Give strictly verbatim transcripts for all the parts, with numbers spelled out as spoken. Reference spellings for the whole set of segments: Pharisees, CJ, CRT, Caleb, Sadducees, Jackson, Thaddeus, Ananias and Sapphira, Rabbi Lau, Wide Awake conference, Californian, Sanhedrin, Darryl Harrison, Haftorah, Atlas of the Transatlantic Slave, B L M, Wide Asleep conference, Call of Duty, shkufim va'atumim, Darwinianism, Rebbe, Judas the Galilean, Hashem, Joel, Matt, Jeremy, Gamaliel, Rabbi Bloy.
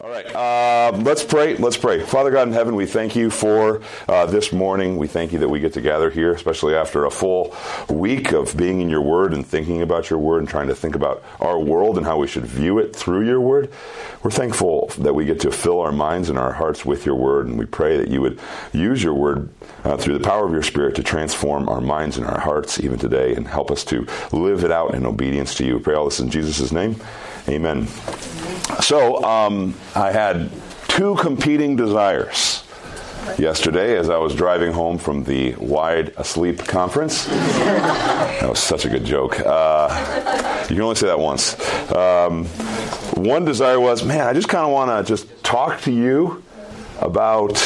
All right, uh, let's pray. Let's pray. Father God in heaven, we thank you for uh, this morning. We thank you that we get to gather here, especially after a full week of being in your word and thinking about your word and trying to think about our world and how we should view it through your word. We're thankful that we get to fill our minds and our hearts with your word, and we pray that you would use your word uh, through the power of your spirit to transform our minds and our hearts even today and help us to live it out in obedience to you. We pray all this in Jesus' name. Amen. So um, I had two competing desires yesterday as I was driving home from the Wide Asleep conference. That was such a good joke. Uh, you can only say that once. Um, one desire was, man, I just kind of want to just talk to you about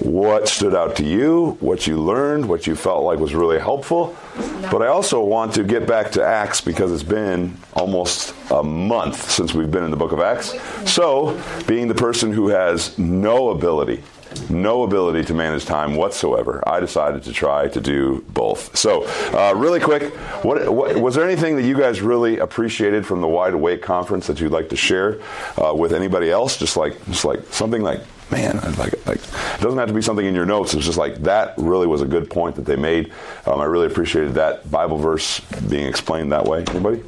what stood out to you, what you learned, what you felt like was really helpful. But I also want to get back to Acts because it's been almost a month since we've been in the book of Acts. So, being the person who has no ability, no ability to manage time whatsoever, I decided to try to do both. So, uh, really quick, what, what was there anything that you guys really appreciated from the Wide Awake conference that you'd like to share uh, with anybody else? Just like, just like something like, man, like, like, it doesn't have to be something in your notes. It's just like, that really was a good point that they made. Um, I really appreciated that Bible verse being explained that way. Anybody?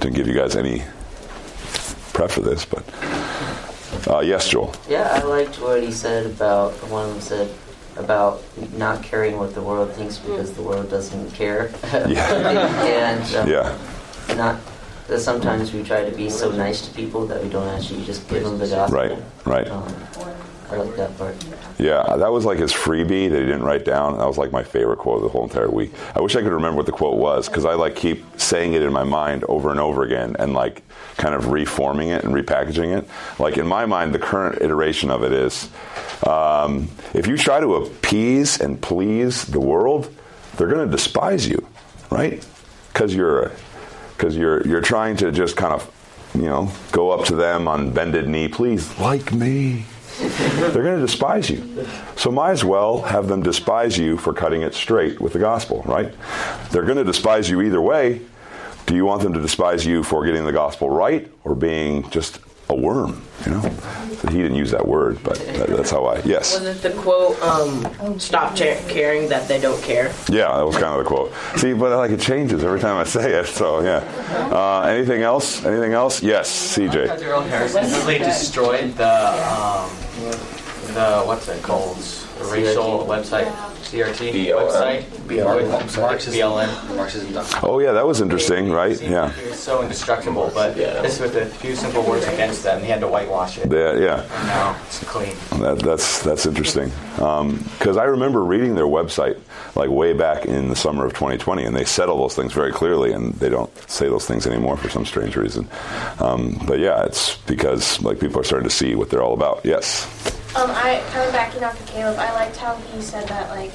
Didn't give you guys any prep for this, but... Uh, yes, Joel. Yeah, I liked what he said about, one of them said, about not caring what the world thinks because the world doesn't care. Yeah. and um, yeah. not... That sometimes we try to be so nice to people that we don't actually just give them the gospel. Right, right. Um, I like that part. Yeah, that was like his freebie that he didn't write down. That was like my favorite quote of the whole entire week. I wish I could remember what the quote was because I like keep saying it in my mind over and over again and like kind of reforming it and repackaging it. Like in my mind, the current iteration of it is um, if you try to appease and please the world, they're going to despise you, right? Because you're a... Because you're you're trying to just kind of, you know, go up to them on bended knee, please like me. They're going to despise you. So might as well have them despise you for cutting it straight with the gospel, right? They're going to despise you either way. Do you want them to despise you for getting the gospel right or being just a worm? You know, he didn't use that word, but that, that's how I. Yes. Wasn't the quote um, "Stop ter- caring that they don't care"? Yeah, that was kind of the quote. See, but like it changes every time I say it. So yeah. Uh, anything else? Anything else? Yes, C J. How Darryl Harrison really destroyed the um, the what's it called? The racial website, C R T website, B L M, Marxism dot com. Oh yeah, that was interesting, right? Yeah. He was so indestructible, but this with a few simple words against that, and he had to whitewash it. Yeah, yeah. And now it's clean. That, that's that's interesting, because um, I remember reading their website like way back in the summer of twenty twenty, and they said all those things very clearly, and they don't say those things anymore for some strange reason. Um, but yeah, it's because like people are starting to see what they're all about. Yes. Um, I kind of backing off of Caleb. I liked how he said that, like,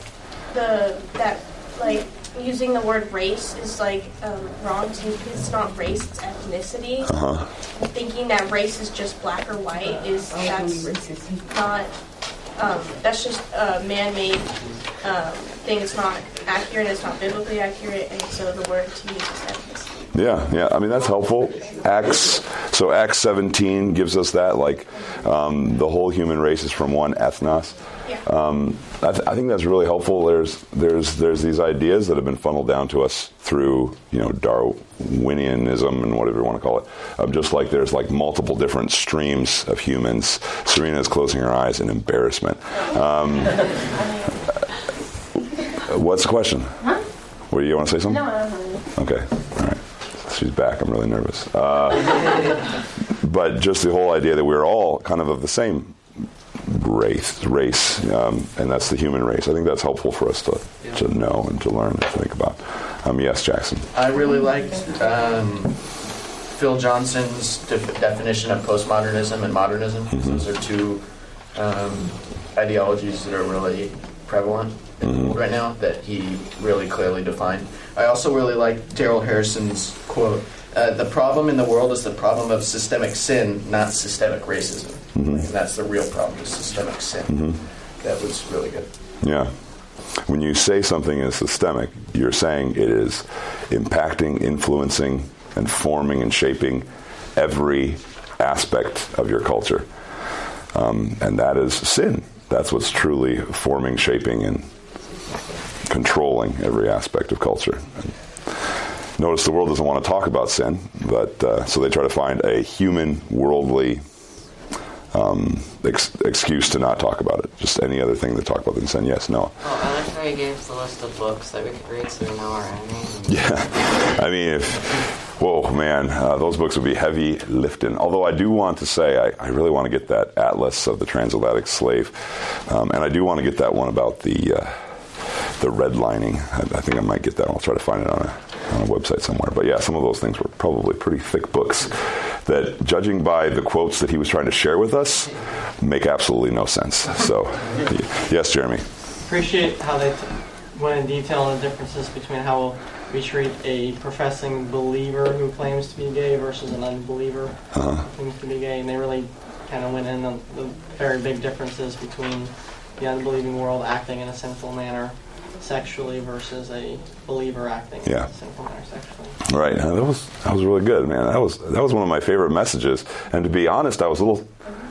the that like using the word race is like um, wrong because it's not race; it's ethnicity. Uh-huh. Thinking that race is just black or white is that's not um, that's just a man-made um, thing. It's not accurate. It's not biblically accurate, and so the word to use is ethnicity. Yeah, yeah. I mean, that's helpful. Acts, so Acts seventeen gives us that, like, um, the whole human race is from one ethnos. Yeah. Um, I, th- I think that's really helpful. There's, there's, there's these ideas that have been funneled down to us through, you know, Darwinianism and whatever you want to call it. Um, just like there's like multiple different streams of humans. Serena's closing her eyes in embarrassment. Um, what's the question? Huh? What do you want to say? Something? No, I don't know. Okay. All right. She's back. I'm really nervous. Uh, but just the whole idea that we're all kind of of the same race, race, um, and that's the human race. I think that's helpful for us to, yeah. to know and to learn and to think about. Um, yes, Jackson. I really liked um, Phil Johnson's def- definition of postmodernism and modernism. Mm-hmm. Those are two um, ideologies that are really prevalent. Mm-hmm. Right now, that he really clearly defined. I also really like Darryl Harrison's quote, uh, the problem in the world is the problem of systemic sin, not systemic racism. Mm-hmm. And that's the real problem, is systemic sin. Mm-hmm. That was really good. Yeah. When you say something is systemic, you're saying it is impacting, influencing, and forming and shaping every aspect of your culture. Um, and that is sin. That's what's truly forming, shaping, and controlling every aspect of culture. And notice the world doesn't want to talk about sin, but uh, so they try to find a human, worldly um, ex- excuse to not talk about it. Just any other thing they talk about than sin. Yes, no. Well, I like how you gave us the list of books that we could read, so we know our enemies. Yeah, I mean, if... Whoa, man, uh, those books would be heavy lifting. Although I do want to say, I, I really want to get that Atlas of the Transatlantic Slave. Um, and I do want to get that one about the uh, the redlining. I, I think I might get that one. I'll try to find it on a, on a website somewhere. But yeah, some of those things were probably pretty thick books that, judging by the quotes that he was trying to share with us, make absolutely no sense. So, yes, Jeremy. Appreciate how they t- went in detail on the differences between how we treat a professing believer who claims to be gay versus an unbeliever uh-huh. who claims to be gay. And they really kind of went in on the very big differences between the unbelieving world acting in a sinful manner sexually versus a believer acting yeah. in a sinful manner sexually. Right. Now, that was that was really good, man. That was, that was one of my favorite messages. And to be honest, I was a little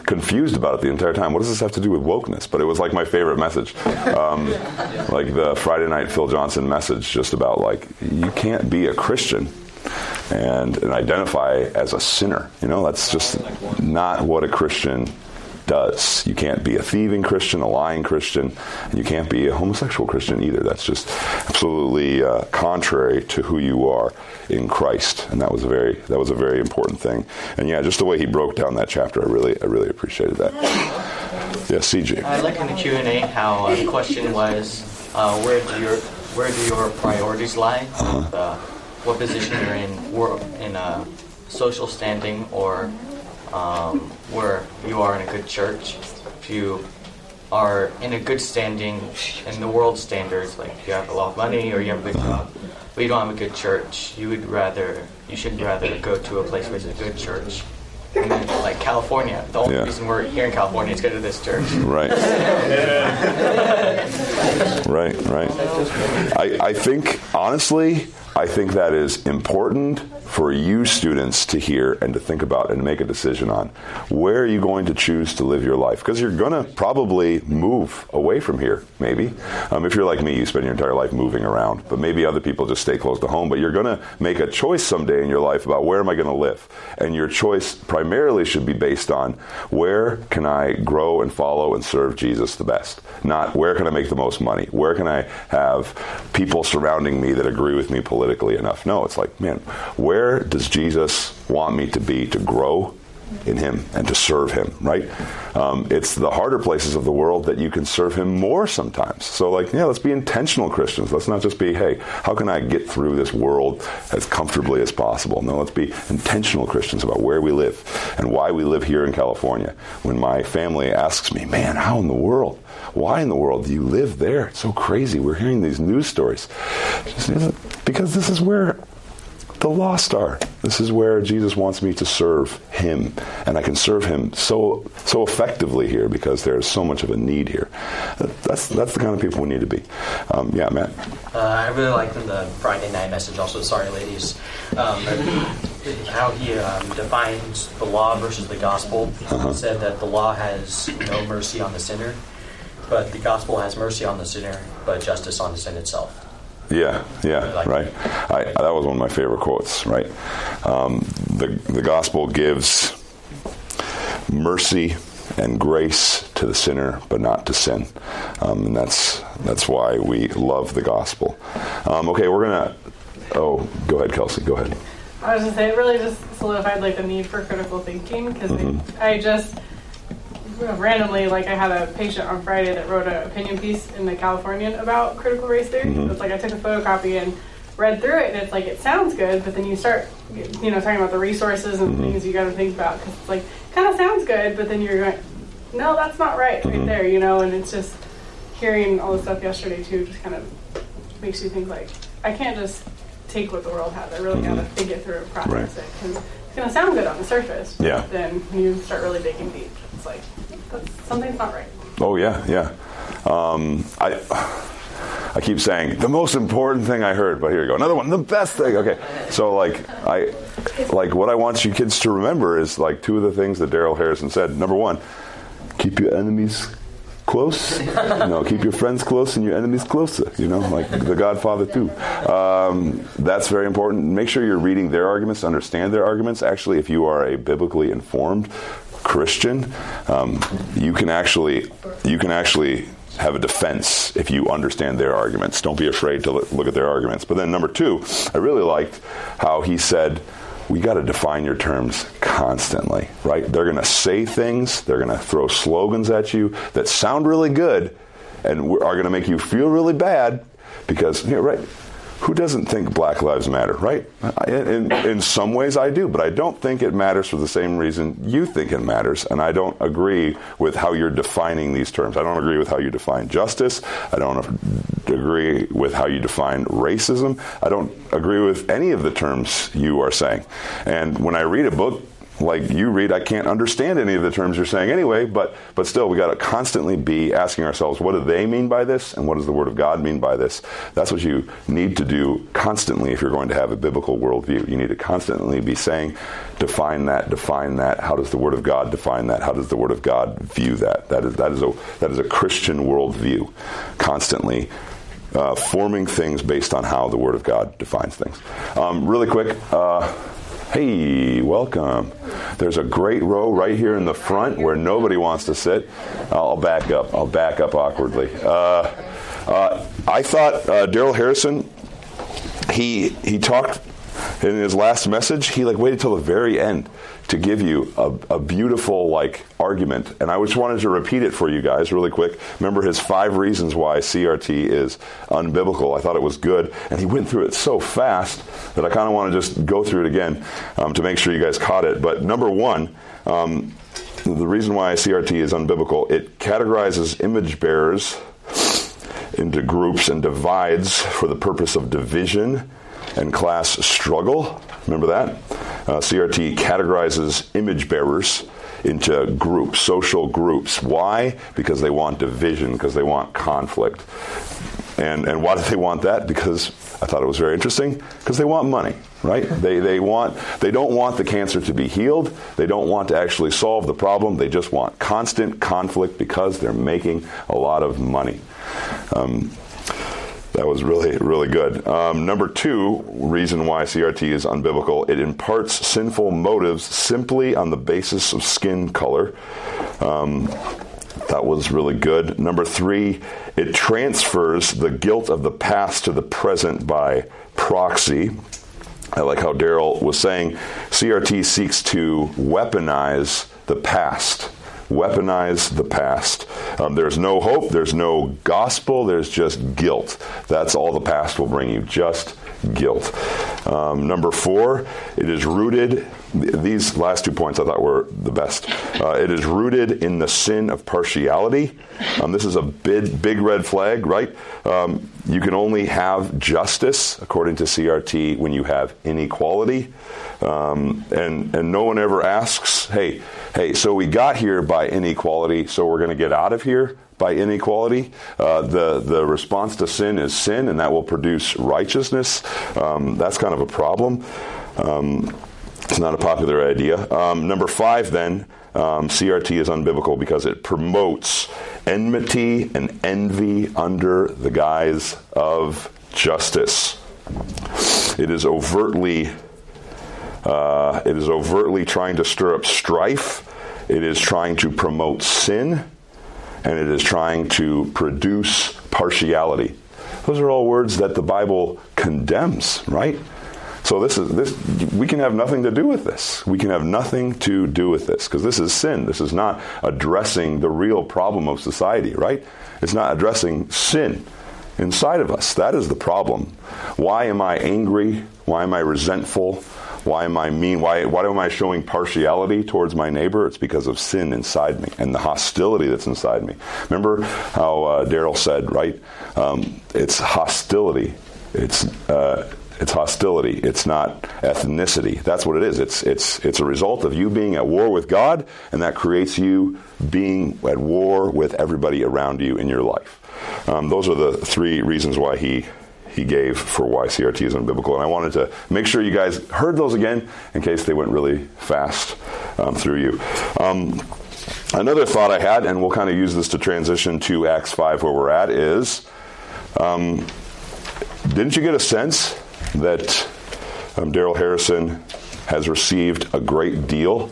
confused about it the entire time. What does this have to do with wokeness? But it was like my favorite message. Um, yeah. Like the Friday night Phil Johnson message, just about like, you can't be a Christian and, and identify as a sinner. You know, that's just not what a Christian does. You can't be a thieving Christian, a lying Christian, and you can't be a homosexual Christian either. That's just absolutely uh, contrary to who you are in Christ. And that was a very that was a very important thing. And yeah, just the way he broke down that chapter, I really I really appreciated that. Yeah, C J. I like in the Q and A how uh, the question was, uh, where do your where do your priorities lie? Uh-huh. With, uh, what position you're in, or in a social standing, or Um, where you are in a good church. If you are in a good standing in the world standards, like you have a lot of money or you have a big job, but you don't have a good church, you would rather, you should rather go to a place which is a good church. And then, like California, the only yeah. reason we're here in California is because of this church. Right. right, right. I, I think, honestly, I think that is important for you students to hear and to think about and make a decision on. Where are you going to choose to live your life? Because you're going to probably move away from here, maybe. Um, if you're like me, you spend your entire life moving around. But maybe other people just stay close to home. But you're going to make a choice someday in your life about where am I going to live? And your choice primarily should be based on where can I grow and follow and serve Jesus the best? Not where can I make the most money? Where can I have people surrounding me that agree with me politically? Enough. No, it's like, man, where does Jesus want me to be to grow in Him and to serve Him, right? Um, it's the harder places of the world that you can serve Him more sometimes. So like, yeah, let's be intentional Christians. Let's not just be, hey, how can I get through this world as comfortably as possible? No, let's be intentional Christians about where we live and why we live here in California. When my family asks me, man, how in the world? Why in the world do you live there? It's so crazy. We're hearing these news stories. Because this is where the lost are. This is where Jesus wants me to serve Him. And I can serve Him so so effectively here because there's so much of a need here. That's that's the kind of people we need to be. Um, yeah, Matt? Uh, I really liked in the Friday night message also, sorry ladies, um, how he um, defines the law versus the gospel. Uh-huh. He said that the law has no mercy on the sinner, but the gospel has mercy on the sinner, but justice on the sin itself. Yeah, yeah, right. I, that was one of my favorite quotes, right? Um, the the gospel gives mercy and grace to the sinner, but not to sin. Um, and that's that's why we love the gospel. Um, okay, we're going to... Oh, go ahead, Kelsey, go ahead. I was going to say, it really just solidified like the need for critical thinking, because mm-hmm. I, I just... randomly, like I had a patient on Friday that wrote an opinion piece in the Californian about critical race theory. Mm-hmm. It's like I took a photocopy and read through it, and it's like it sounds good, but then you start, you know, talking about the resources and mm-hmm. things you got to think about because it's like kind of sounds good, but then you're going, no, that's not right, mm-hmm. right there, you know. And it's just hearing all the stuff yesterday too, just kind of makes you think like I can't just take what the world has. I really mm-hmm. got to think it through and process right. it because it's going to sound good on the surface. Yeah. But then you start really digging deep. It's like, something's not right. Oh, yeah, yeah. Um, I I keep saying, the most important thing I heard, but here you go. Another one, the best thing. Okay, so like I, like what I want you kids to remember is like two of the things that Darryl Harrison said. Number one, keep your enemies close. No, keep your friends close and your enemies closer. You know, like the Godfather too. Um, that's very important. Make sure you're reading their arguments, understand their arguments. Actually, if you are a biblically informed Christian, um, you can actually you can actually have a defense if you understand their arguments. Don't be afraid to look at their arguments. But then number two, I really liked how he said, we got to define your terms constantly, right? They're going to say things, they're going to throw slogans at you that sound really good and are going to make you feel really bad because, you know, right, who doesn't think Black Lives Matter, right? In, in, in some ways I do, but I don't think it matters for the same reason you think it matters, and I don't agree with how you're defining these terms. I don't agree with how you define justice. I don't agree with how you define racism. I don't agree with any of the terms you are saying. And when I read a book like you read, I can't understand any of the terms you're saying anyway, but but still, we got to constantly be asking ourselves, what do they mean by this, and what does the Word of God mean by this? That's what you need to do constantly if you're going to have a biblical worldview. You need to constantly be saying, define that, define that. How does the Word of God define that? How does the Word of God view that? That is that is a that is a Christian worldview, constantly uh, forming things based on how the Word of God defines things. Um, really quick. Uh, Hey, welcome. There's a great row right here in the front where nobody wants to sit. I'll back up. I'll back up awkwardly. Uh, uh, I thought uh, Darryl Harrison, he he talked in his last message, he like waited till the very end to give you a, a beautiful like argument. And I just wanted to repeat it for you guys really quick. Remember his five reasons why C R T is unbiblical. I thought it was good. And he went through it so fast that I kind of want to just go through it again um, to make sure you guys caught it. But number one, um, the reason why C R T is unbiblical, it categorizes image bearers into groups and divides for the purpose of division and class struggle. Remember that? Uh, C R T categorizes image bearers into groups, social groups. Why? Because they want division, because they want conflict. And and why do they want that? Because I thought it was very interesting. Because they want money, right? They they want they don't want the cancer to be healed. They don't want to actually solve the problem. They just want constant conflict because they're making a lot of money. Um, That was really, really good. Um, number two reason why C R T is unbiblical, it imparts sinful motives simply on the basis of skin color. Um, that was really good. Number three, it transfers the guilt of the past to the present by proxy. I like how Darryl was saying C R T seeks to weaponize the past. Weaponize the past. Um, there's no hope. There's no gospel. There's just guilt. That's all the past will bring you, just guilt. Um, number four, it is rooted. These last two points I thought were the best. Uh, it is rooted in the sin of partiality. Um, this is a big, big red flag, right? Um, you can only have justice, according to C R T, when you have inequality. Um, and, and no one ever asks, hey, hey, so we got here by inequality, so we're going to get out of here by inequality. Uh, the, the response to sin is sin, and that will produce righteousness. Um, that's kind of a problem. Um, it's not a popular idea. Um, number five, then, um, C R T is unbiblical because it promotes enmity and envy under the guise of justice. It is overtly Uh, it is overtly trying to stir up strife. It is trying to promote sin, and it is trying to produce partiality. Those are all words that the Bible condemns, right? So this is this. We can have nothing to do with this. We can have nothing to do with this because this is sin. This is not addressing the real problem of society, right? It's not addressing sin inside of us. That is the problem. Why am I angry? Why am I resentful? Why am I mean? Why, why am I showing partiality towards my neighbor? It's because of sin inside me and the hostility that's inside me. Remember how uh, Darryl said, right? Um, it's hostility. It's uh, It's hostility. It's not ethnicity. That's what it is. It's it's it's a result of you being at war with God, and that creates you being at war with everybody around you in your life. Um, those are the three reasons why he he gave for why C R T is unbiblical. And I wanted to make sure you guys heard those again in case they went really fast um, through you. Um, another thought I had, and we'll kind of use this to transition to Acts five where we're at, is um, didn't you get a sense that um, Darryl Harrison has received a great deal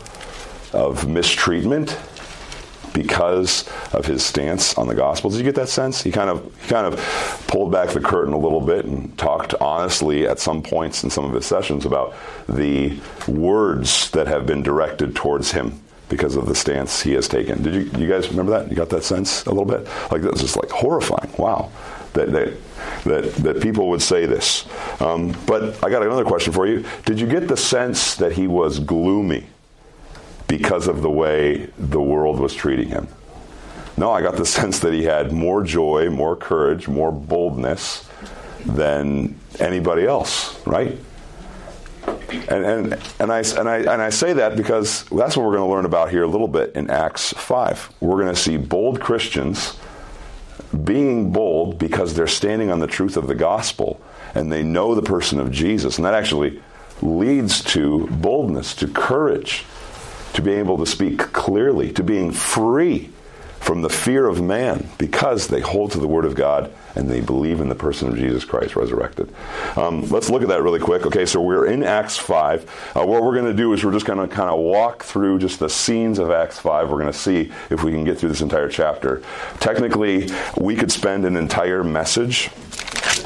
of mistreatment because of his stance on the gospel? Did you get that sense? He kind of he kind of pulled back the curtain a little bit and talked honestly at some points in some of his sessions about the words that have been directed towards him because of the stance he has taken. Did you you guys remember that? You got that sense a little bit? Like, that was just like horrifying. Wow. That, that that that people would say this. Um, but I got another question for you. Did you get the sense that he was gloomy because of the way the world was treating him? No, I got the sense that he had more joy, more courage, more boldness than anybody else, right? And and and I and I and I say that because that's what we're going to learn about here a little bit in Acts five. We're going to see bold Christians being bold because they're standing on the truth of the gospel and they know the person of Jesus, and that actually leads to boldness, to courage, to being able to speak clearly, to being free from the fear of man because they hold to the Word of God and they believe in the person of Jesus Christ resurrected. Um, let's look at that really quick. Okay, so we're in Acts five. Uh, what we're going to do is we're just going to kind of walk through just the scenes of Acts five. We're going to see if we can get through this entire chapter. Technically, we could spend an entire message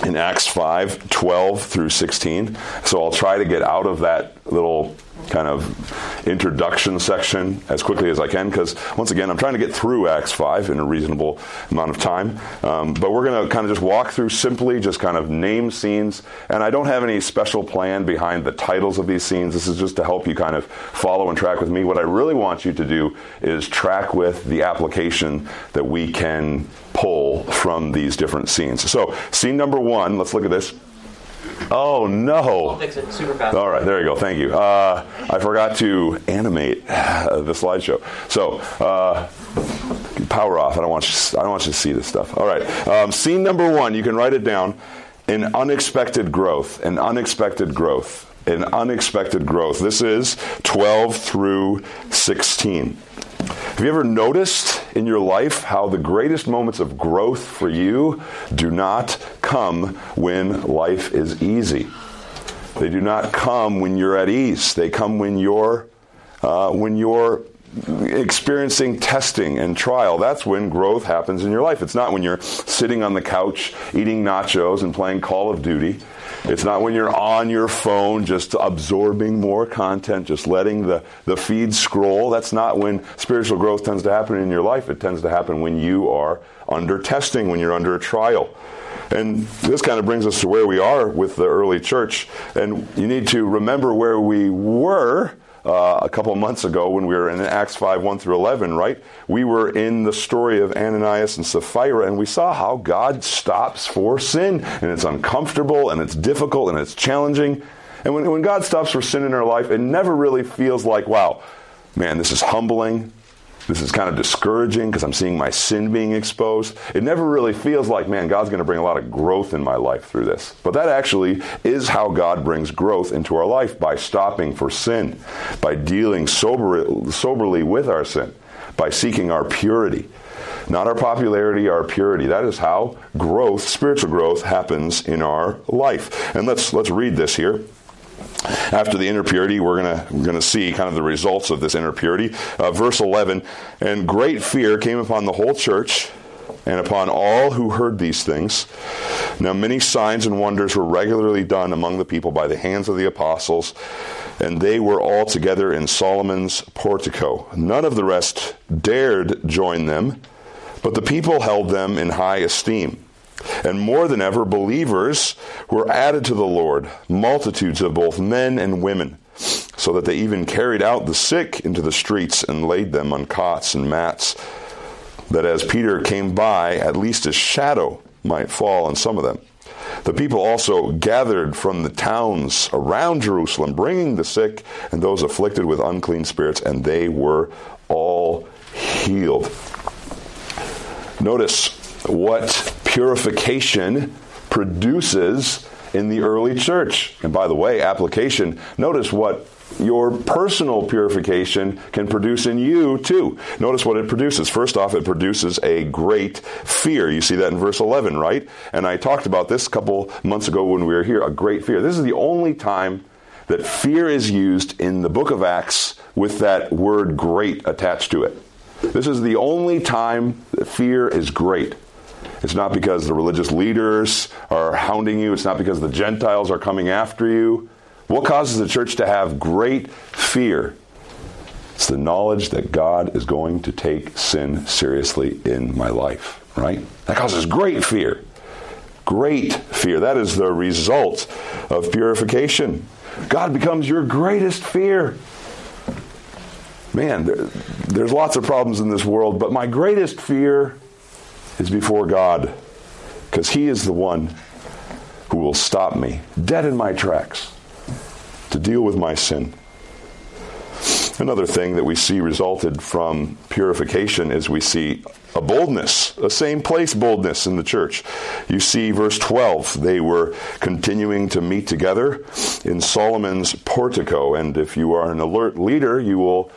in Acts five, twelve through sixteen. So I'll try to get out of that little kind of introduction section as quickly as I can, because once again, I'm trying to get through Acts five in a reasonable amount of time. Um, but we're going to kind of just walk through simply, just kind of name scenes. And I don't have any special plan behind the titles of these scenes. This is just to help you kind of follow and track with me. What I really want you to do is track with the application that we can pull from these different scenes. So scene number one, let's look at this. Oh, no. I'll fix it super fast. All right, there you go. Thank you. Uh, I forgot to animate uh, the slideshow. So, uh, power off. I don't want you to, I don't want you to see this stuff. All right. Um, scene number one, you can write it down. An unexpected growth. An unexpected growth. An unexpected growth. This is twelve through sixteen. Have you ever noticed in your life how the greatest moments of growth for you do not come when life is easy? They do not come when you're at ease. They come when you're uh, when you're experiencing testing and trial. That's when growth happens in your life. It's not when you're sitting on the couch eating nachos and playing Call of Duty. It's not when you're on your phone just absorbing more content, just letting the, the feed scroll. That's not when spiritual growth tends to happen in your life. It tends to happen when you are under testing, when you're under a trial. And this kind of brings us to where we are with the early church. And you need to remember where we were uh, a couple months ago when we were in Acts five, one through eleven, right? We were in the story of Ananias and Sapphira, and we saw how God stops for sin, and it's uncomfortable, and it's difficult, and it's challenging. And when, when God stops for sin in our life, it never really feels like, wow, man, this is humbling. This is kind of discouraging because I'm seeing my sin being exposed. It never really feels like, man, God's going to bring a lot of growth in my life through this. But that actually is how God brings growth into our life, by stopping for sin, by dealing sober, soberly with our sin, by seeking our purity. Not our popularity, our purity. That is how growth, spiritual growth, happens in our life. And let's let's read this here. After the inner purity, we're gonna we're gonna see kind of the results of this inner purity. Uh, verse eleven, and great fear came upon the whole church and upon all who heard these things. Now many signs and wonders were regularly done among the people by the hands of the apostles, and they were all together in Solomon's portico. None of the rest dared join them, but the people held them in high esteem. And more than ever, believers were added to the Lord, multitudes of both men and women, so that they even carried out the sick into the streets and laid them on cots and mats, that as Peter came by, at least a shadow might fall on some of them. The people also gathered from the towns around Jerusalem, bringing the sick and those afflicted with unclean spirits, and they were all healed. Notice what purification produces in the early church. And by the way, application, notice what your personal purification can produce in you too. Notice what it produces. First off, it produces a great fear. You see that in verse eleven, right? And I talked about this a couple months ago when we were here, a great fear. This is the only time that fear is used in the book of Acts with that word great attached to it. This is the only time that fear is great. It's not because the religious leaders are hounding you. It's not because the Gentiles are coming after you. What causes the church to have great fear? It's the knowledge that God is going to take sin seriously in my life, right? That causes great fear. Great fear. That is the result of purification. God becomes your greatest fear. Man, there, there's lots of problems in this world, but my greatest fear is before God, because He is the one who will stop me dead in my tracks to deal with my sin. Another thing that we see resulted from purification is we see a boldness, a same place boldness in the church. You see verse twelve, they were continuing to meet together in Solomon's portico. And if you are an alert leader, you will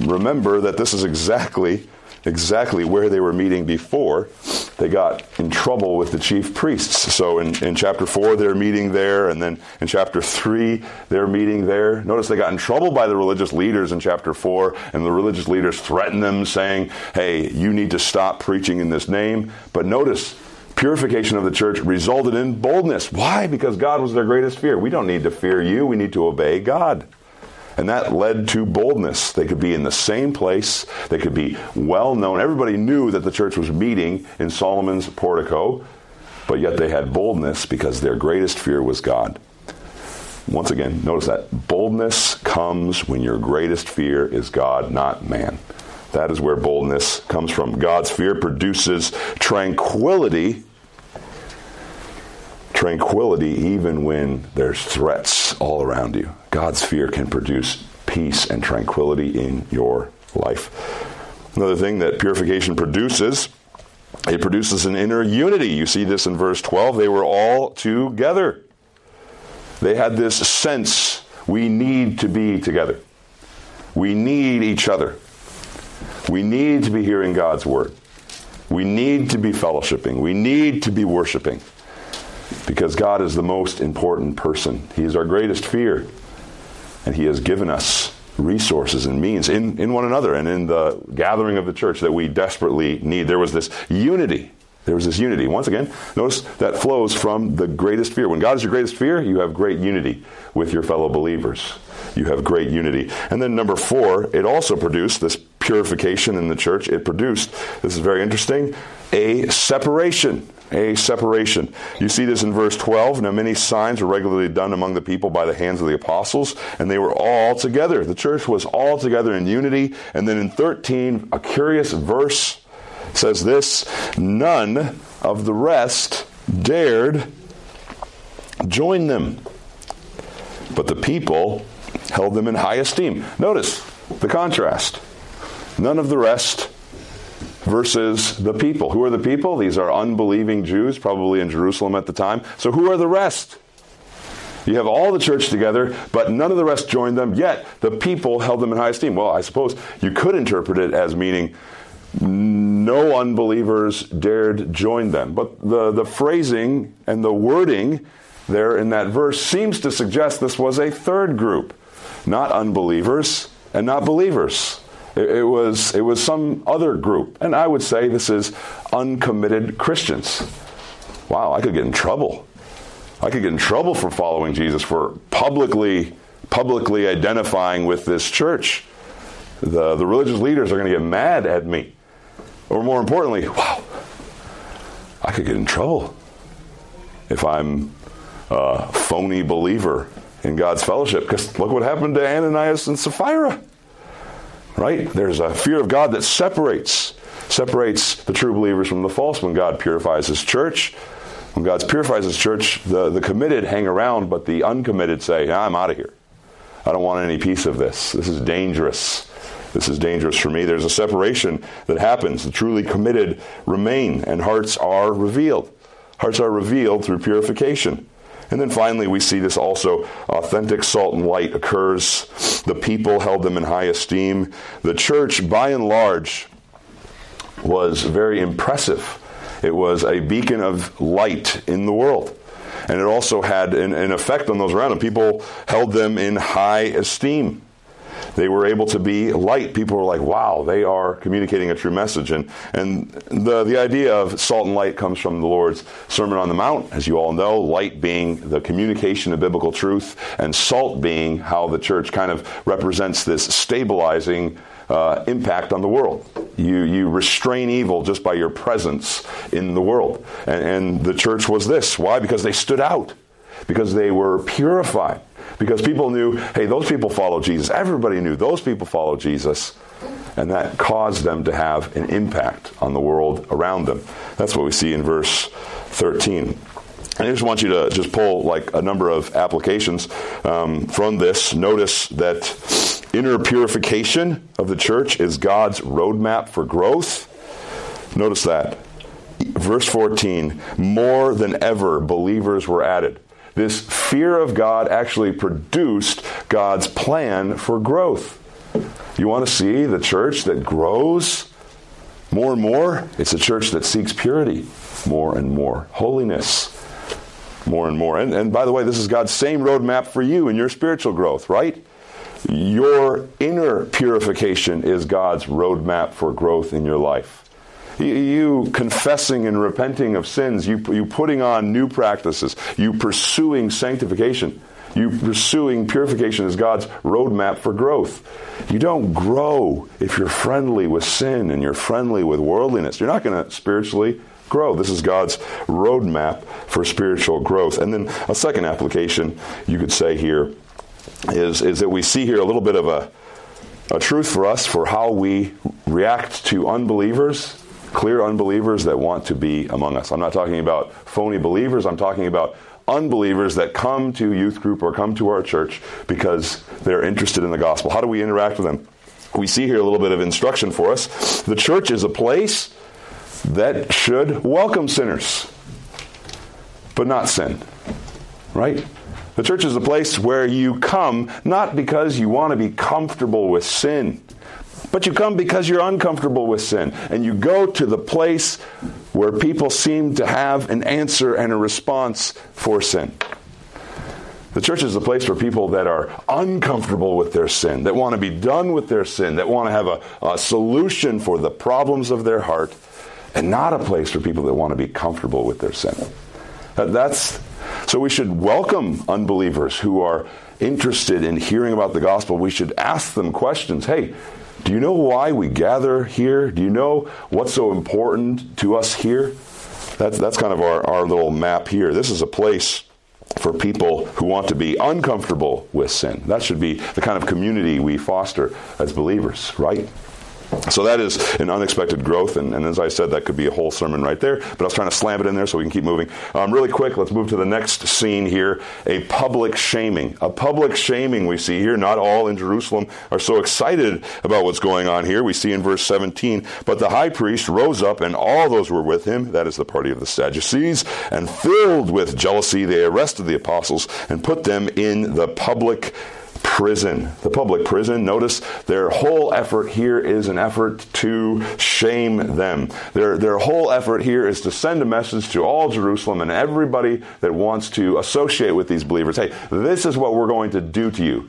remember that this is exactly exactly where they were meeting before they got in trouble with the chief priests. So in, in chapter four, they're meeting there, and then in chapter three, they're meeting there. Notice they got in trouble by the religious leaders in chapter four, and the religious leaders threatened them, saying, hey, you need to stop preaching in this name. But notice, purification of the church resulted in boldness. Why? Because God was their greatest fear. We don't need to fear you. We need to obey God. And that led to boldness. They could be in the same place. They could be well known. Everybody knew that the church was meeting in Solomon's portico, but yet they had boldness because their greatest fear was God. Once again, notice that boldness comes when your greatest fear is God, not man. That is where boldness comes from. God's fear produces tranquility. Tranquility even when there's threats all around you. God's fear can produce peace and tranquility in your life. Another thing that purification produces, it produces an inner unity. You see this in verse twelve. They were all together. They had this sense, we need to be together. We need each other. We need to be hearing God's word. We need to be fellowshipping. We need to be worshiping. Because God is the most important person. He is our greatest fear. And He has given us resources and means in, in one another and in the gathering of the church that we desperately need. There was this unity. There was this unity. Once again, notice that flows from the greatest fear. When God is your greatest fear, you have great unity with your fellow believers. You have great unity. And then number four, it also produced this purification in the church. It produced, this is very interesting, a separation. A separation. You see this in verse twelve. Now many signs were regularly done among the people by the hands of the apostles, and they were all together. The church was all together in unity. And then in thirteen, a curious verse says this, none of the rest dared join them, but the people held them in high esteem. Notice the contrast. None of the rest versus the people. Who are the people? These are unbelieving Jews, probably in Jerusalem at the time. So who are the rest? You have all the church together, but none of the rest joined them, yet the people held them in high esteem. Well, I suppose you could interpret it as meaning no unbelievers dared join them. But the, the phrasing and the wording there in that verse seems to suggest this was a third group, not unbelievers and not believers. It was it was some other group. And I would say this is uncommitted Christians. Wow, I could get in trouble. I could get in trouble for following Jesus, for publicly publicly identifying with this church. The, the religious leaders are going to get mad at me. Or more importantly, wow, I could get in trouble if I'm a phony believer in God's fellowship. Because look what happened to Ananias and Sapphira. Right? There's a fear of God that separates separates the true believers from the false when God purifies His church. When God purifies His church, the, the committed hang around, but the uncommitted say, I'm out of here. I don't want any piece of this. This is dangerous. This is dangerous for me. There's a separation that happens. The truly committed remain, and hearts are revealed. Hearts are revealed through purification. And then finally, we see this also. Authentic salt and light occurs. The people held them in high esteem. The church, by and large, was very impressive. It was a beacon of light in the world. And it also had an, an effect on those around them. People held them in high esteem. They were able to be light. People were like, wow, they are communicating a true message. And and the, the idea of salt and light comes from the Lord's Sermon on the Mount, as you all know, light being the communication of biblical truth, and salt being how the church kind of represents this stabilizing uh, impact on the world. You you restrain evil just by your presence in the world. And, and the church was this. Why? Because they stood out. Because they were purified. Because people knew, hey, those people follow Jesus. Everybody knew those people follow Jesus. And that caused them to have an impact on the world around them. That's what we see in verse thirteen. And I just want you to just pull like a number of applications um, from this. Notice that inner purification of the church is God's roadmap for growth. Notice that. Verse fourteen, more than ever believers were added. This fear of God actually produced God's plan for growth. You want to see the church that grows more and more? It's a church that seeks purity more and more, holiness more and more. And, and by the way, this is God's same roadmap for you in your spiritual growth, right? Your inner purification is God's roadmap for growth in your life. You confessing and repenting of sins, you, you putting on new practices, you pursuing sanctification, you pursuing purification is God's roadmap for growth. You don't grow if you're friendly with sin and you're friendly with worldliness. You're not going to spiritually grow. This is God's roadmap for spiritual growth. And then a second application you could say here is, is that we see here a little bit of a, a truth for us for how we react to unbelievers. Clear unbelievers that want to be among us. I'm not talking about phony believers. I'm talking about unbelievers that come to youth group or come to our church because they're interested in the gospel. How do we interact with them? We see here a little bit of instruction for us. The church is a place that should welcome sinners, but not sin, right? The church is a place where you come not because you want to be comfortable with sin, but you come because you're uncomfortable with sin. And you go to the place where people seem to have an answer and a response for sin. The church is the place for people that are uncomfortable with their sin, that want to be done with their sin, that want to have a, a solution for the problems of their heart, and not a place for people that want to be comfortable with their sin. That, that's so we should welcome unbelievers who are interested in hearing about the gospel. We should ask them questions. Hey, do you know why we gather here? Do you know what's so important to us here? That's, that's kind of our, our little map here. This is a place for people who want to be uncomfortable with sin. That should be the kind of community we foster as believers, right? So that is an unexpected growth, and, and as I said, that could be a whole sermon right there, but I was trying to slam it in there so we can keep moving. Um, really quick, let's move to the next scene here, a public shaming. A public shaming we see here. Not all in Jerusalem are so excited about what's going on here. We see in verse seventeen, but the high priest rose up, and all those who were with him, that is the party of the Sadducees, and filled with jealousy, they arrested the apostles and put them in the public prison. The public prison. Notice their whole effort here is an effort to shame them. Their, their whole effort here is to send a message to all Jerusalem and everybody that wants to associate with these believers. Hey, this is what we're going to do to you.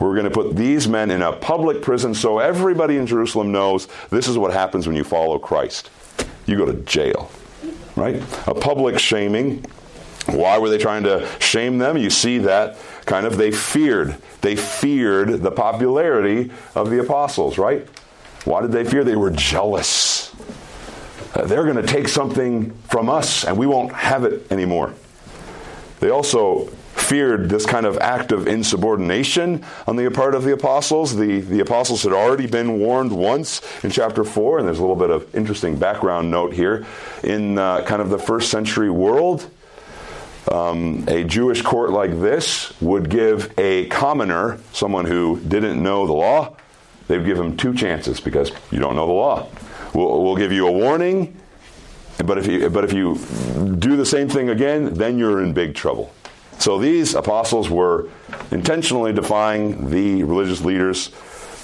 We're going to put these men in a public prison so everybody in Jerusalem knows this is what happens when you follow Christ. You go to jail, right? A public shaming. Why were they trying to shame them? You see that kind of they feared. They feared the popularity of the apostles, right? Why did they fear? They were jealous. They're going to take something from us and we won't have it anymore. They also feared this kind of act of insubordination on the part of the apostles. The, the apostles had already been warned once in chapter four, and there's a little bit of interesting background note here. In uh, kind of the first century world, Um, a Jewish court like this would give a commoner, someone who didn't know the law, they'd give him two chances because you don't know the law. We'll, we'll give you a warning, but if you, but if you do the same thing again, then you're in big trouble. So these apostles were intentionally defying the religious leaders'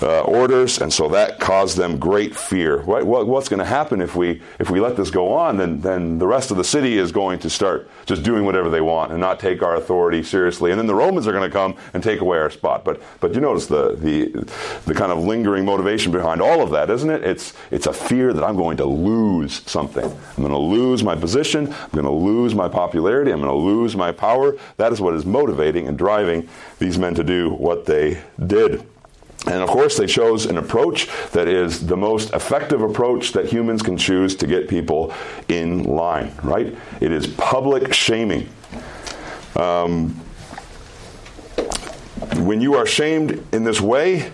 uh, orders, and so that caused them great fear. What, what, what's going to happen if we if we let this go on? Then then the rest of the city is going to start just doing whatever they want and not take our authority seriously, and then the Romans are going to come and take away our spot. But but you notice the the the kind of lingering motivation behind all of that, isn't it? It's it's a fear that I'm going to lose something. I'm going to lose my position. I'm going to lose my popularity. I'm going to lose my power. That is what is motivating and driving these men to do what they did. And of course, they chose an approach that is the most effective approach that humans can choose to get people in line, right? It is public shaming. Um, when you are shamed in this way,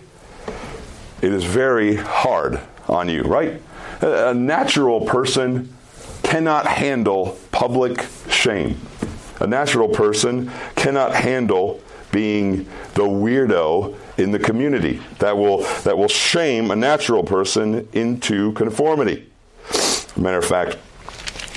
it is very hard on you, right? A natural person cannot handle public shame. A natural person cannot handle being the weirdo in the community that will that will shame a natural person into conformity. Matter of fact,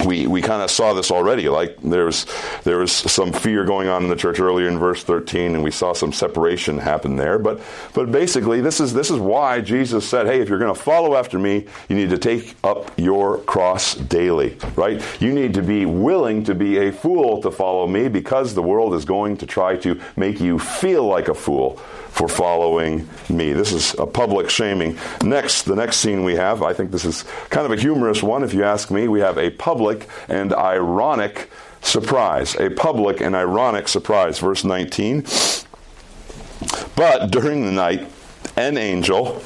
we we kind of saw this already. Like there's there was some fear going on in the church earlier in verse thirteen, and we saw some separation happen there. But but basically, this is this is why Jesus said, "Hey, if you're going to follow after me, you need to take up your cross daily." Right? You need to be willing to be a fool to follow me, because the world is going to try to make you feel like a fool for following me. This is a public shaming. Next, the next scene we have, I think this is kind of a humorous one, if you ask me. We have a public and ironic surprise. A public and ironic surprise. Verse nineteen. But during the night, an angel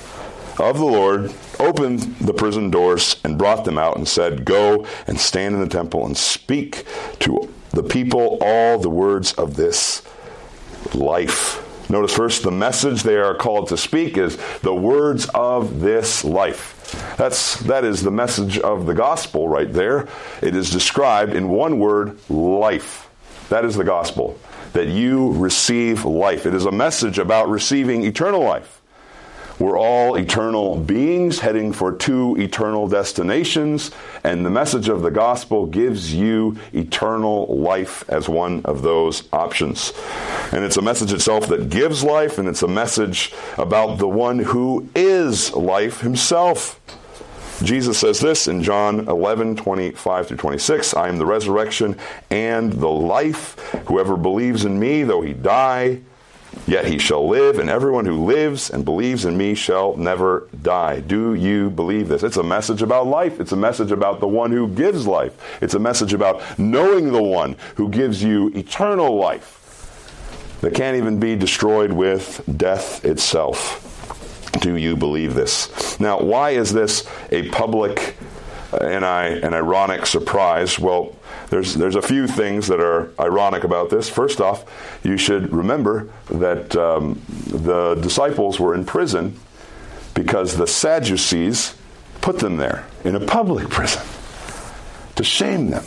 of the Lord opened the prison doors and brought them out and said, "Go and stand in the temple and speak to the people all the words of this life." Notice first, the message they are called to speak is the words of this life. That's, that is the message of the gospel right there. It is described in one word, life. That is the gospel, that you receive life. It is a message about receiving eternal life. We're all eternal beings heading for two eternal destinations, and the message of the gospel gives you eternal life as one of those options. And it's a message itself that gives life, and it's a message about the one who is life himself. Jesus says this in John eleven, twenty-five through twenty-six, "I am the resurrection and the life. Whoever believes in me, though he die, yet he shall live, and everyone who lives and believes in me shall never die." Do you believe this? It's a message about life. It's a message about the one who gives life. It's a message about knowing the one who gives you eternal life that can't even be destroyed with death itself. Do you believe this? Now, why is this a public and an ironic surprise? Well, There's there's a few things that are ironic about this. First off, you should remember that um, the disciples were in prison because the Sadducees put them there in a public prison to shame them,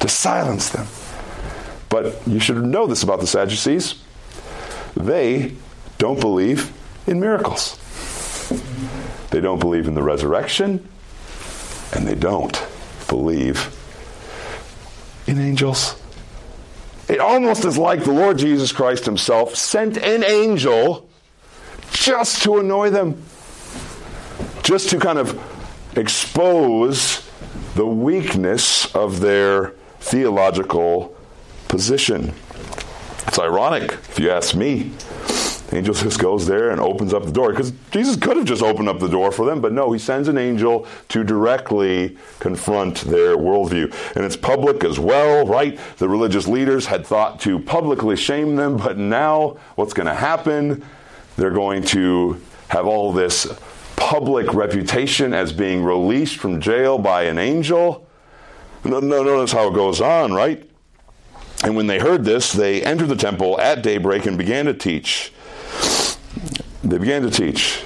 to silence them. But you should know this about the Sadducees. They don't believe in miracles. They don't believe in the resurrection, and they don't believe in angels. It almost is like the Lord Jesus Christ himself sent an angel just to annoy them, just to kind of expose the weakness of their theological position. It's ironic, if you ask me. The angel just goes there and opens up the door, because Jesus could have just opened up the door for them, but no, he sends an angel to directly confront their worldview. And it's public as well, right? The religious leaders had thought to publicly shame them, but now what's going to happen? They're going to have all this public reputation as being released from jail by an angel. No, no, notice how it goes on, right? And when they heard this, they entered the temple at daybreak and began to teach. They began to teach.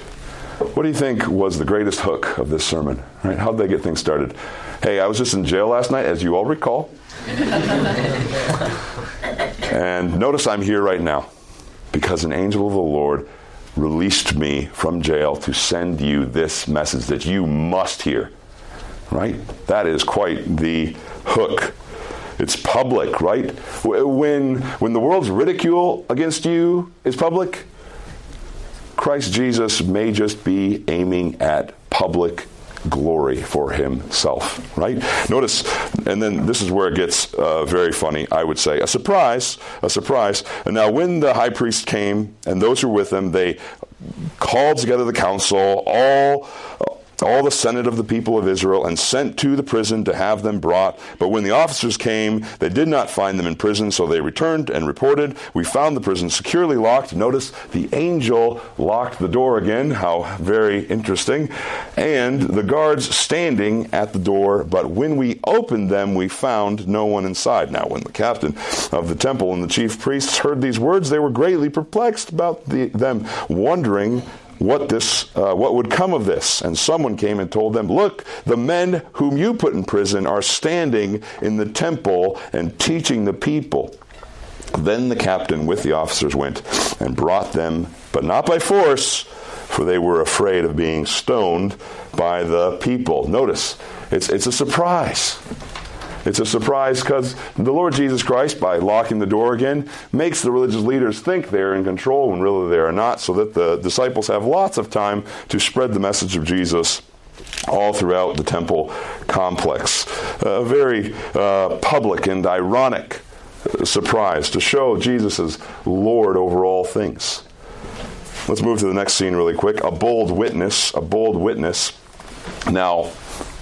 What do you think was the greatest hook of this sermon? Right? How'd they get things started? Hey, I was just in jail last night, as you all recall. And notice I'm here right now because an angel of the Lord released me from jail to send you this message that you must hear. Right? That is quite the hook. It's public, right? When when the world's ridicule against you is public, Christ Jesus may just be aiming at public glory for himself, right? Notice, and then this is where it gets uh, very funny, I would say. A surprise, a surprise. And now when the high priest came and those who were with him, they called together the council, all... all the senate of the people of Israel, and sent to the prison to have them brought. But when the officers came, they did not find them in prison, so they returned and reported, "We found the prison securely locked." Notice the angel locked the door again. How very interesting. "And the guards standing at the door, but when we opened them, we found no one inside." Now, when the captain of the temple and the chief priests heard these words, they were greatly perplexed about the, them, wondering What this? Uh, what would come of this? And someone came and told them, "Look, the men whom you put in prison are standing in the temple and teaching the people." Then the captain with the officers went and brought them, but not by force, for they were afraid of being stoned by the people. Notice, it's it's a surprise. It's a surprise because the Lord Jesus Christ, by locking the door again, makes the religious leaders think they're in control when really they are not, so that the disciples have lots of time to spread the message of Jesus all throughout the temple complex. A very uh, public and ironic surprise to show Jesus is Lord over all things. Let's move to the next scene really quick. A bold witness. A bold witness. Now,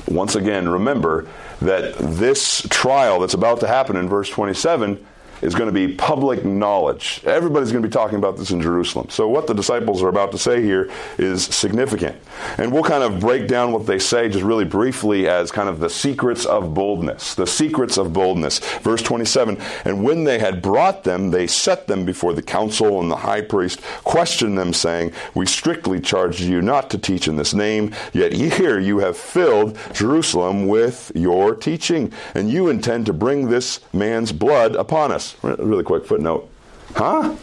once again, remember that this trial that's about to happen in verse twenty-seven is going to be public knowledge. Everybody's going to be talking about this in Jerusalem. So what the disciples are about to say here is significant. And we'll kind of break down what they say just really briefly as kind of the secrets of boldness. The secrets of boldness. Verse twenty-seven, "And when they had brought them, they set them before the council, and the high priest questioned them, saying, 'We strictly charged you not to teach in this name, yet here you have filled Jerusalem with your teaching, and you intend to bring this man's blood upon us.'" Really quick footnote. Huh?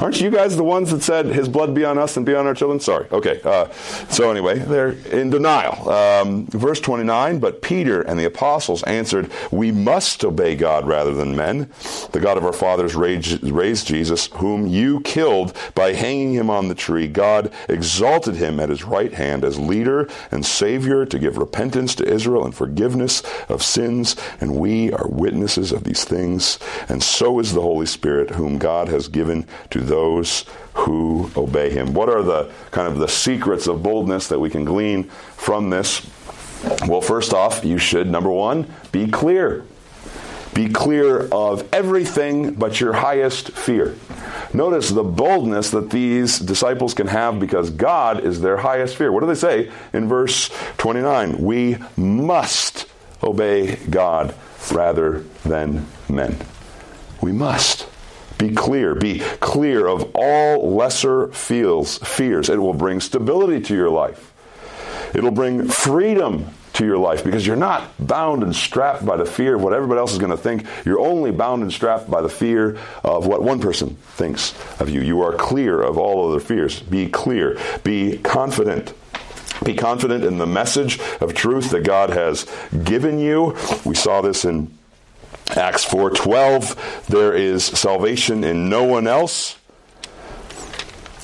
Aren't you guys the ones that said his blood be on us and be on our children? Sorry. Okay. Uh, so anyway, they're in denial. Um, verse twenty-nine, "But Peter and the apostles answered, 'We must obey God rather than men. The God of our fathers raised Jesus, whom you killed by hanging him on the tree. God exalted him at his right hand as leader and savior to give repentance to Israel and forgiveness of sins. And we are witnesses of these things. And so is the Holy Spirit, whom God has given to those who obey him.'" What are the kind of the secrets of boldness that we can glean from this? Well, first off, you should, number one, be clear. Be clear of everything but your highest fear. Notice the boldness that these disciples can have because God is their highest fear. What do they say in verse twenty-nine? "We must obey God rather than men." We must. Be clear. Be clear of all lesser feels, fears. It will bring stability to your life. It'll bring freedom to your life because you're not bound and strapped by the fear of what everybody else is going to think. You're only bound and strapped by the fear of what one person thinks of you. You are clear of all other fears. Be clear. Be confident. Be confident in the message of truth that God has given you. We saw this in Acts four twelve, "There is salvation in no one else,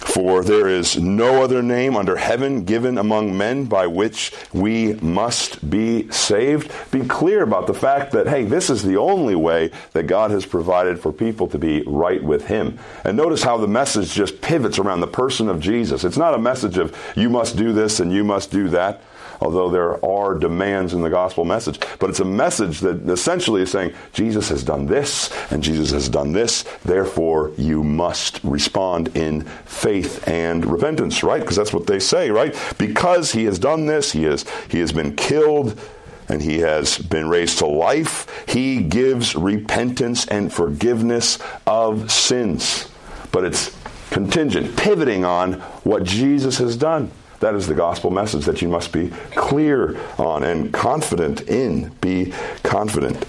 for there is no other name under heaven given among men by which we must be saved." Be clear about the fact that, hey, this is the only way that God has provided for people to be right with him. And notice how the message just pivots around the person of Jesus. It's not a message of you must do this and you must do that, although there are demands in the gospel message. But it's a message that essentially is saying, Jesus has done this, and Jesus has done this, therefore you must respond in faith and repentance, right? Because that's what they say, right? Because he has done this, he has, he has been killed, and he has been raised to life. He gives repentance and forgiveness of sins. But it's contingent, pivoting on what Jesus has done. That is the gospel message that you must be clear on and confident in. Be confident.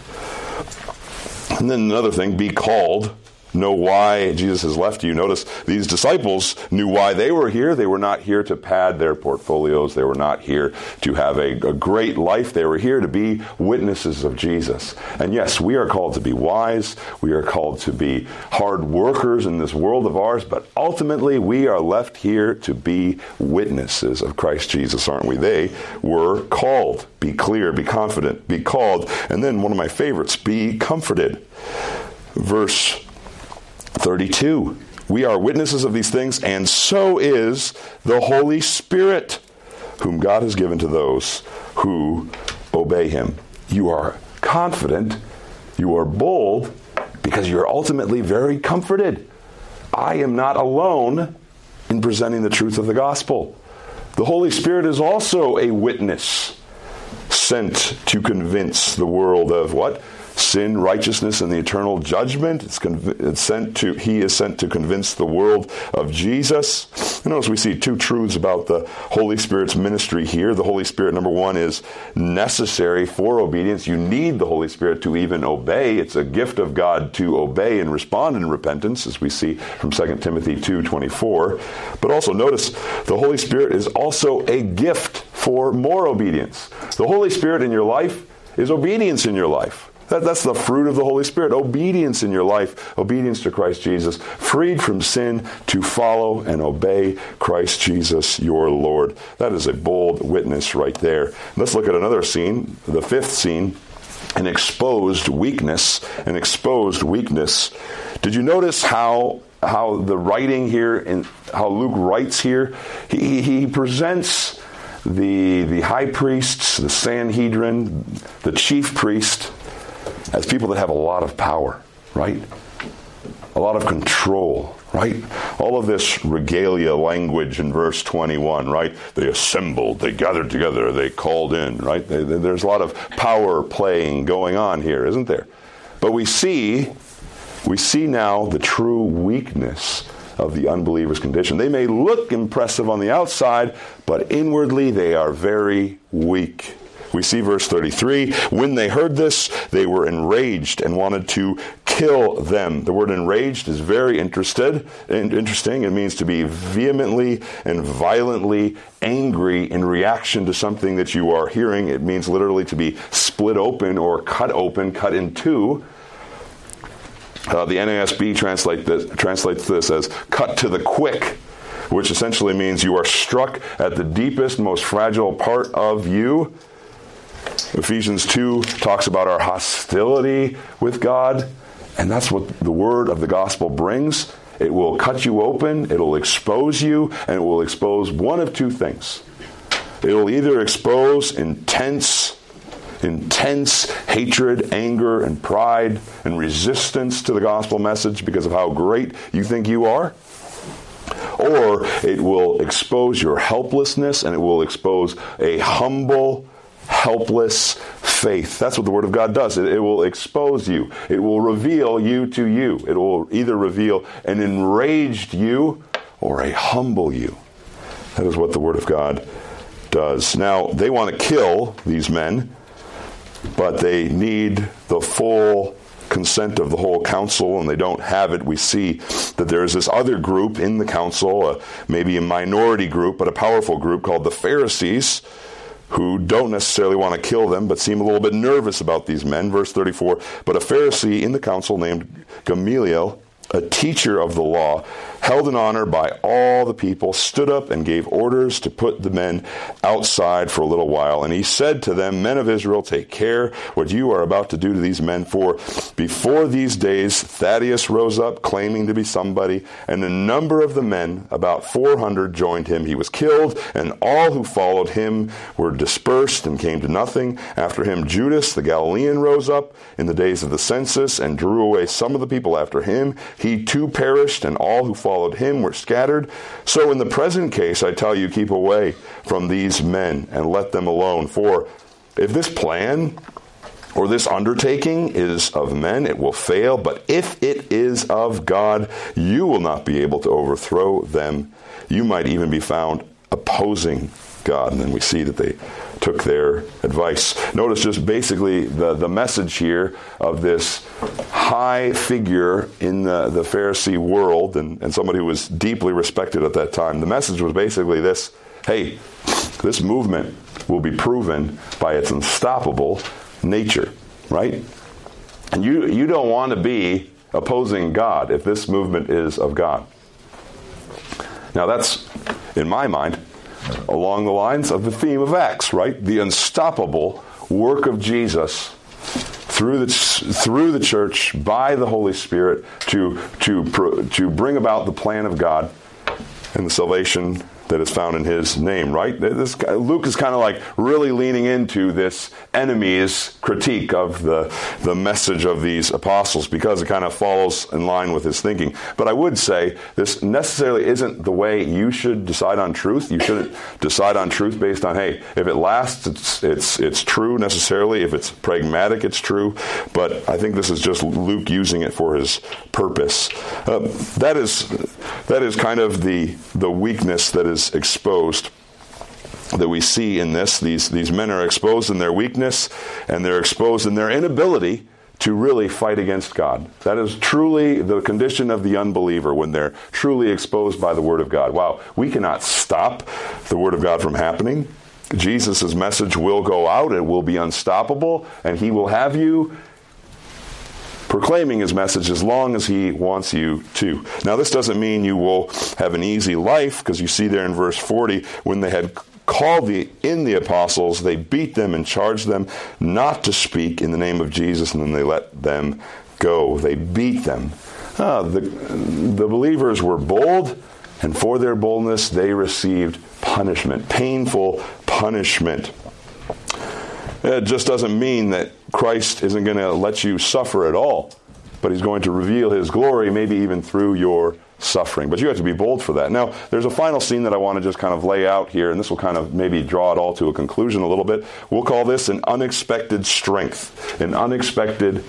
And then another thing, be called. Know why Jesus has left you. Notice these disciples knew why they were here. They were not here to pad their portfolios. They were not here to have a, a great life. They were here to be witnesses of Jesus. And yes, we are called to be wise. We are called to be hard workers in this world of ours. But ultimately, we are left here to be witnesses of Christ Jesus, aren't we? They were called. Be clear, be confident, be called. And then one of my favorites, be comforted. Verse thirty-two, we are witnesses of these things, and so is the Holy Spirit, whom God has given to those who obey him. You are confident, you are bold, because you're ultimately very comforted. I am not alone in presenting the truth of the gospel. The Holy Spirit is also a witness sent to convince the world of what? Sin, righteousness, and the eternal judgment. It's, conv- it's sent to. He is sent to convince the world of Jesus. And notice we see two truths about the Holy Spirit's ministry here. The Holy Spirit, number one, is necessary for obedience. You need the Holy Spirit to even obey. It's a gift of God to obey and respond in repentance, as we see from Second Timothy two twenty-four. But also notice the Holy Spirit is also a gift for more obedience. The Holy Spirit in your life is obedience in your life. That, that's the fruit of the Holy Spirit. Obedience in your life. Obedience to Christ Jesus. Freed from sin to follow and obey Christ Jesus, your Lord. That is a bold witness right there. Let's look at another scene, the fifth scene, an exposed weakness. An exposed weakness. Did you notice how how the writing here, and how Luke writes here? He, he presents the the high priests, the Sanhedrin, the chief priest, as people that have a lot of power, right? A lot of control, right? All of this regalia language in verse twenty-one, right? They assembled, they gathered together, they called in, right? They, they, there's a lot of power playing going on here, isn't there? But we see, we see now the true weakness of the unbeliever's condition. They may look impressive on the outside, but inwardly they are very weak. We see verse thirty-three, when they heard this, they were enraged and wanted to kill them. The word enraged is very interested, interesting. It means to be vehemently and violently angry in reaction to something that you are hearing. It means literally to be split open or cut open, cut in two. Uh, the N A S B translate this, translates this as cut to the quick, which essentially means you are struck at the deepest, most fragile part of you. Ephesians two talks about our hostility with God, and that's what the word of the gospel brings. It will cut you open, it'll expose you, and it will expose one of two things. It'll either expose intense, intense hatred, anger, and pride, and resistance to the gospel message because of how great you think you are, or it will expose your helplessness, and it will expose a humble, helpless faith. That's what the Word of God does. It, it will expose you. It will reveal you to you. It will either reveal an enraged you or a humble you. That is what the Word of God does. Now, they want to kill these men, but they need the full consent of the whole council, and they don't have it. We see that there is this other group in the council, uh, maybe a minority group, but a powerful group called the Pharisees, who don't necessarily want to kill them, but seem a little bit nervous about these men. Verse thirty-four, but a Pharisee in the council named Gamaliel, a teacher of the law, held in honor by all the people, stood up and gave orders to put the men outside for a little while. And he said to them, men of Israel, take care what you are about to do to these men, for before these days Thaddeus rose up, claiming to be somebody, and a number of the men, about four hundred, joined him. He was killed, and all who followed him were dispersed and came to nothing. After him, Judas the Galilean rose up in the days of the census and drew away some of the people after him. He too perished, and all who followed him were scattered. So in the present case, I tell you, keep away from these men and let them alone. For if this plan or this undertaking is of men, it will fail. But if it is of God, you will not be able to overthrow them. You might even be found opposing God. And then we see that they took their advice. Notice just basically the, the message here of this high figure in the, the Pharisee world and, and somebody who was deeply respected at that time. The message was basically this: hey, this movement will be proven by its unstoppable nature, right? And you, you don't want to be opposing God if this movement is of God. Now that's, in my mind, along the lines of the theme of Acts, right? The unstoppable work of Jesus through the through the church by the Holy Spirit to to to bring about the plan of God and the salvation that is found in His name, right? This Luke is kind of like really leaning into this enemy's critique of the the message of these apostles because it kind of falls in line with his thinking. But I would say this necessarily isn't the way you should decide on truth. You shouldn't decide on truth based on, hey, if it lasts, it's it's it's true necessarily. If it's pragmatic, it's true. But I think this is just Luke using it for his purpose. Uh, that is that is kind of the the weakness that is exposed that we see in this. These these men are exposed in their weakness, and they're exposed in their inability to really fight against God. That is truly the condition of the unbeliever when they're truly exposed by the Word of God. Wow, we cannot stop the Word of God from happening. Jesus' message will go out, it will be unstoppable, and He will have you proclaiming His message as long as He wants you to. Now, this doesn't mean you will have an easy life, because you see there in verse forty, when they had called the, in the apostles, they beat them and charged them not to speak in the name of Jesus, and then they let them go. They beat them. Ah, the, the believers were bold, and for their boldness, they received punishment, painful punishment. It just doesn't mean that Christ isn't going to let you suffer at all, but He's going to reveal His glory, maybe even through your suffering. But you have to be bold for that. Now, there's a final scene that I want to just kind of lay out here, and this will kind of maybe draw it all to a conclusion a little bit. We'll call this an unexpected strength. An unexpected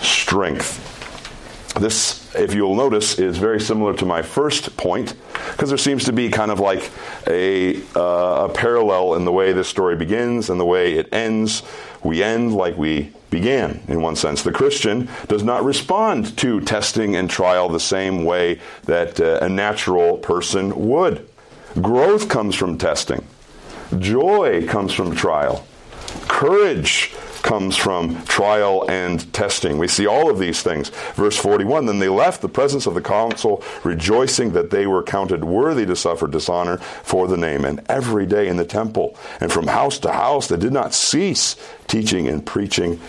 strength. This, if you'll notice, is very similar to my first point, because there seems to be kind of like a, uh, a parallel in the way this story begins and the way it ends. We end like we began, in one sense. The Christian does not respond to testing and trial the same way that uh, a natural person would. Growth comes from testing. Joy comes from trial. Courage comes from trial and testing. We see all of these things. Verse forty-one, then they left the presence of the council, rejoicing that they were counted worthy to suffer dishonor for the name. And every day in the temple, and from house to house, they did not cease teaching and preaching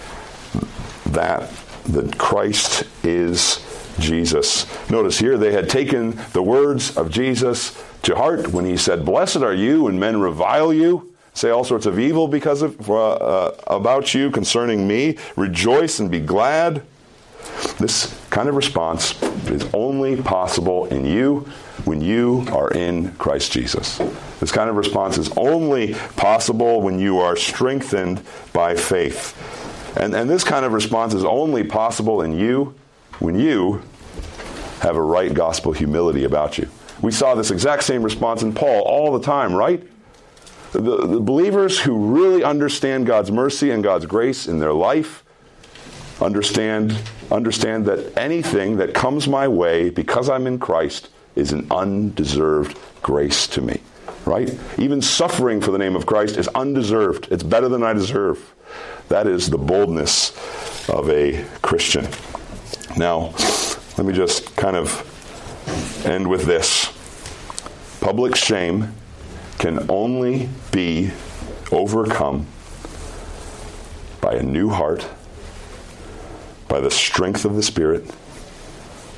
that, that Christ is Jesus. Notice here, they had taken the words of Jesus to heart when He said, "Blessed are you when men revile you, say all sorts of evil because of uh, uh, about you concerning me. Rejoice and be glad." This kind of response is only possible in you when you are in Christ Jesus. This kind of response is only possible when you are strengthened by faith. And, and this kind of response is only possible in you when you have a right gospel humility about you. We saw this exact same response in Paul all the time, right? The, the believers who really understand God's mercy and God's grace in their life understand, understand that anything that comes my way because I'm in Christ is an undeserved grace to me, right? Even suffering for the name of Christ is undeserved. It's better than I deserve. That is the boldness of a Christian. Now, let me just kind of end with this. Public shame can only be overcome by a new heart, by the strength of the Spirit,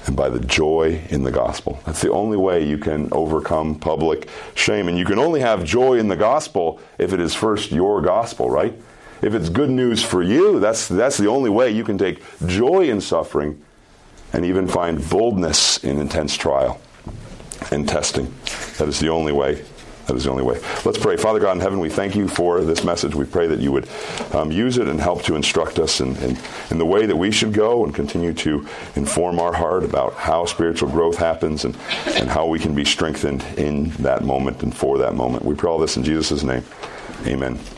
and by the joy in the gospel. That's the only way you can overcome public shame. And you can only have joy in the gospel if it is first your gospel, right? If it's good news for you, that's, that's the only way you can take joy in suffering and even find boldness in intense trial and testing. That is the only way That is the only way. Let's pray. Father God in heaven, we thank you for this message. We pray that you would um, use it and help to instruct us in, in, in the way that we should go, and continue to inform our heart about how spiritual growth happens, and, and how we can be strengthened in that moment and for that moment. We pray all this in Jesus' name. Amen.